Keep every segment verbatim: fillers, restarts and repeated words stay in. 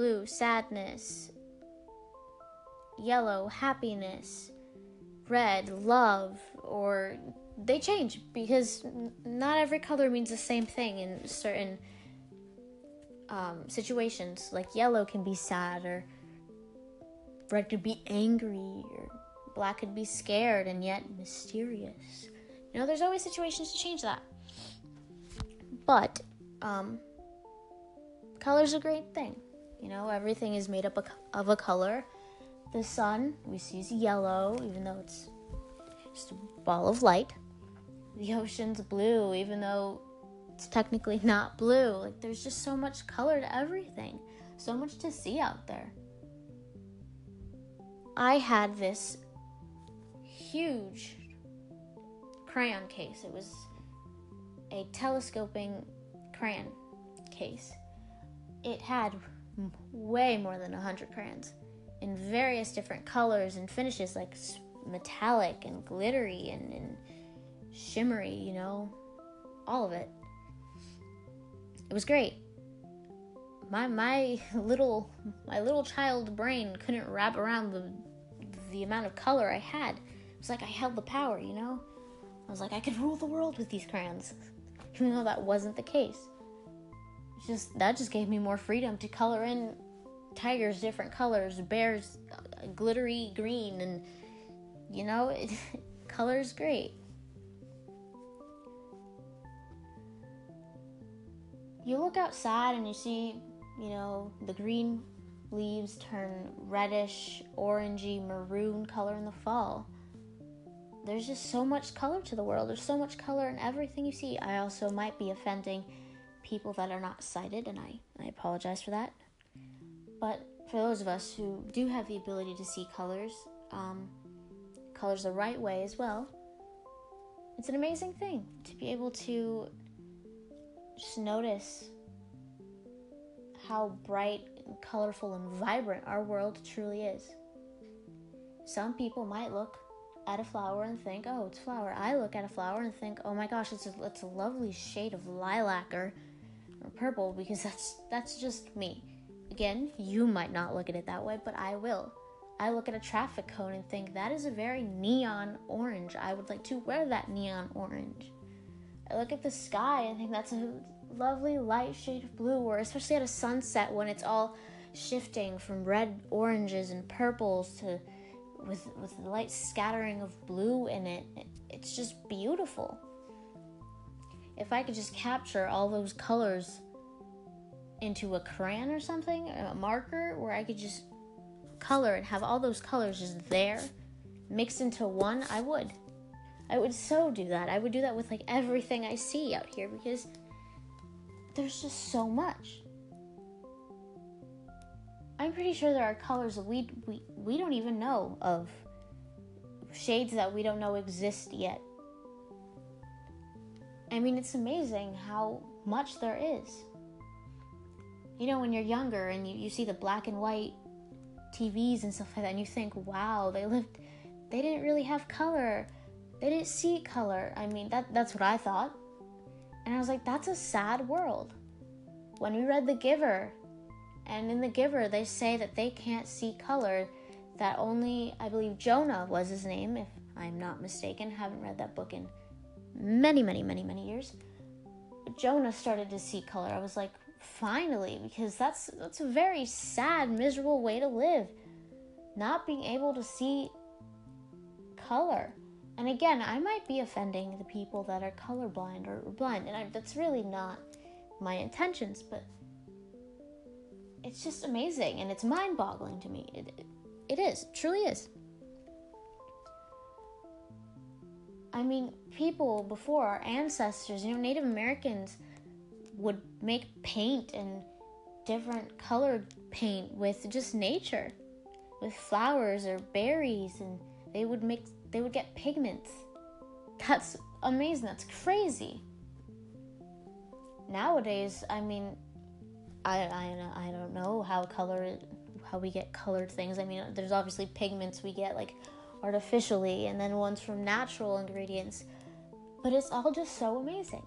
blue, sadness, yellow, happiness, red, love, or they change because not every color means the same thing in certain um, situations. Like yellow can be sad, or red could be angry, or black could be scared and yet mysterious. You know, there's always situations to change that. But um, color's a great thing. You know, everything is made up of a color. The sun, we see, is yellow, even though it's just a ball of light. The ocean's blue, even though it's technically not blue. Like, there's just so much color to everything. So much to see out there. I had this huge crayon case. It was a telescoping crayon case. It had way more than one hundred crayons in various different colors and finishes, like metallic and glittery and, and shimmery, you know, all of it. It was great. My my little my little child brain couldn't wrap around the the amount of color I had. It was like I held the power, you know? I was like, I could rule the world with these crayons. Even though that wasn't the case. It's just that just gave me more freedom to color in tigers different colors, bears uh, glittery green, and you know, it, color's great. You look outside and you see, you know, the green leaves turn reddish, orangey, maroon color in the fall. There's just so much color to the world. There's so much color in everything you see. I also might be offending people that are not sighted, and I, I apologize for that. But for those of us who do have the ability to see colors, um, colors the right way as well, it's an amazing thing to be able to just notice how bright and colorful and vibrant our world truly is. Some people might look at a flower and think, oh, it's a flower. I look at a flower and think, oh my gosh, it's a, it's a lovely shade of lilac or, or purple, because that's that's just me. Again, you might not look at it that way, but I will. I look at a traffic cone and think, that is a very neon orange. I would like to wear that neon orange. I look at the sky and think that's a lovely light shade of blue, or especially at a sunset when it's all shifting from red, oranges, and purples to with with the light scattering of blue in it. It's just beautiful. If I could just capture all those colors into a crayon or something, a marker, where I could just color and have all those colors just there, mixed into one, I would. I would so do that. I would do that with like everything I see out here, because there's just so much. I'm pretty sure there are colors that we, we, we don't even know of. Shades that we don't know exist yet. I mean, it's amazing how much there is. You know, when you're younger and you, you see the black and white T Vs and stuff like that, and you think, wow, they lived, they didn't really have color. They didn't see color. I mean, that that's what I thought. And I was like, that's a sad world. When we read The Giver, and in The Giver, they say that they can't see color, that only, I believe Jonah was his name, if I'm not mistaken. Haven't read that book in many, many, many, many years. But Jonah started to see color. I was like, finally, because that's that's a very sad, miserable way to live. Not being able to see color. And again, I might be offending the people that are colorblind or blind, and I, that's really not my intentions, but it's just amazing, and it's mind-boggling to me. It, it, it is, it truly is. I mean, people before, our ancestors, you know, Native Americans would make paint and different colored paint with just nature, with flowers or berries, and they would make... They would get pigments. That's amazing. That's crazy. Nowadays, I mean, I, I, I don't know how color, how we get colored things. I mean, there's obviously pigments we get, like, artificially, and then ones from natural ingredients. But it's all just so amazing.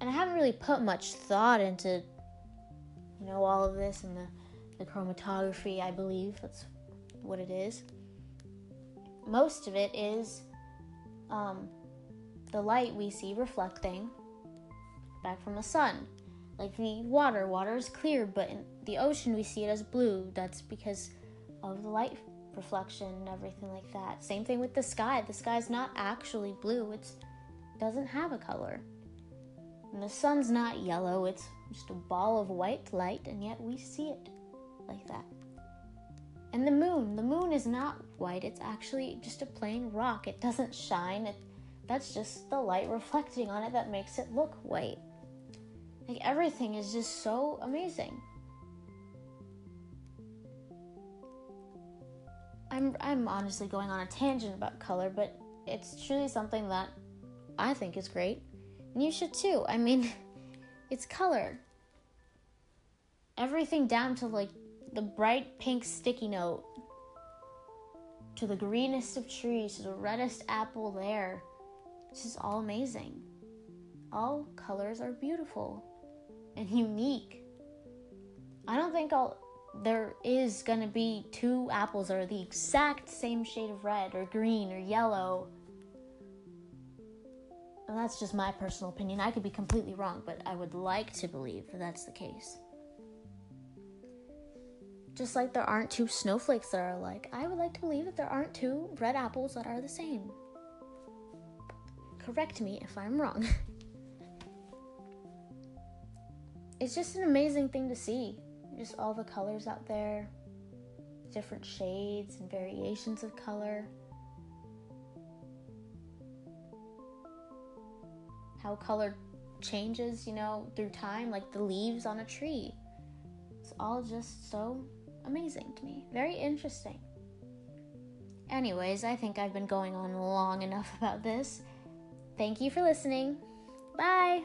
And I haven't really put much thought into you know, all of this and the, the chromatography, I believe that's what it is. Most of it is um, the light we see reflecting back from the sun. Like the water, water is clear, but in the ocean we see it as blue. That's because of the light reflection and everything like that. Same thing with the sky. The sky's not actually blue. It's doesn't have a color. And the sun's not yellow. It's just a ball of white light, and yet we see it like that. And the moon. The moon is not white. It's actually just a plain rock. It doesn't shine. It, that's just the light reflecting on it that makes it look white. Like, everything is just so amazing. I'm I'm honestly going on a tangent about color, but it's truly something that I think is great. And you should too. I mean, it's color. Everything down to, like, the bright pink sticky note, to the greenest of trees, to the reddest apple there. This is all amazing. All colors are beautiful and unique. I don't think I'll, there is going to be two apples that are the exact same shade of red or green or yellow. And that's just my personal opinion. I could be completely wrong, but I would like to believe that that's the case. Just like there aren't two snowflakes that are alike, I would like to believe that there aren't two red apples that are the same. Correct me if I'm wrong. It's just an amazing thing to see. Just all the colors out there. Different shades and variations of color. How color changes, you know, through time, like the leaves on a tree. It's all just so amazing to me. Very interesting. Anyways, I think I've been going on long enough about this. Thank you for listening. Bye!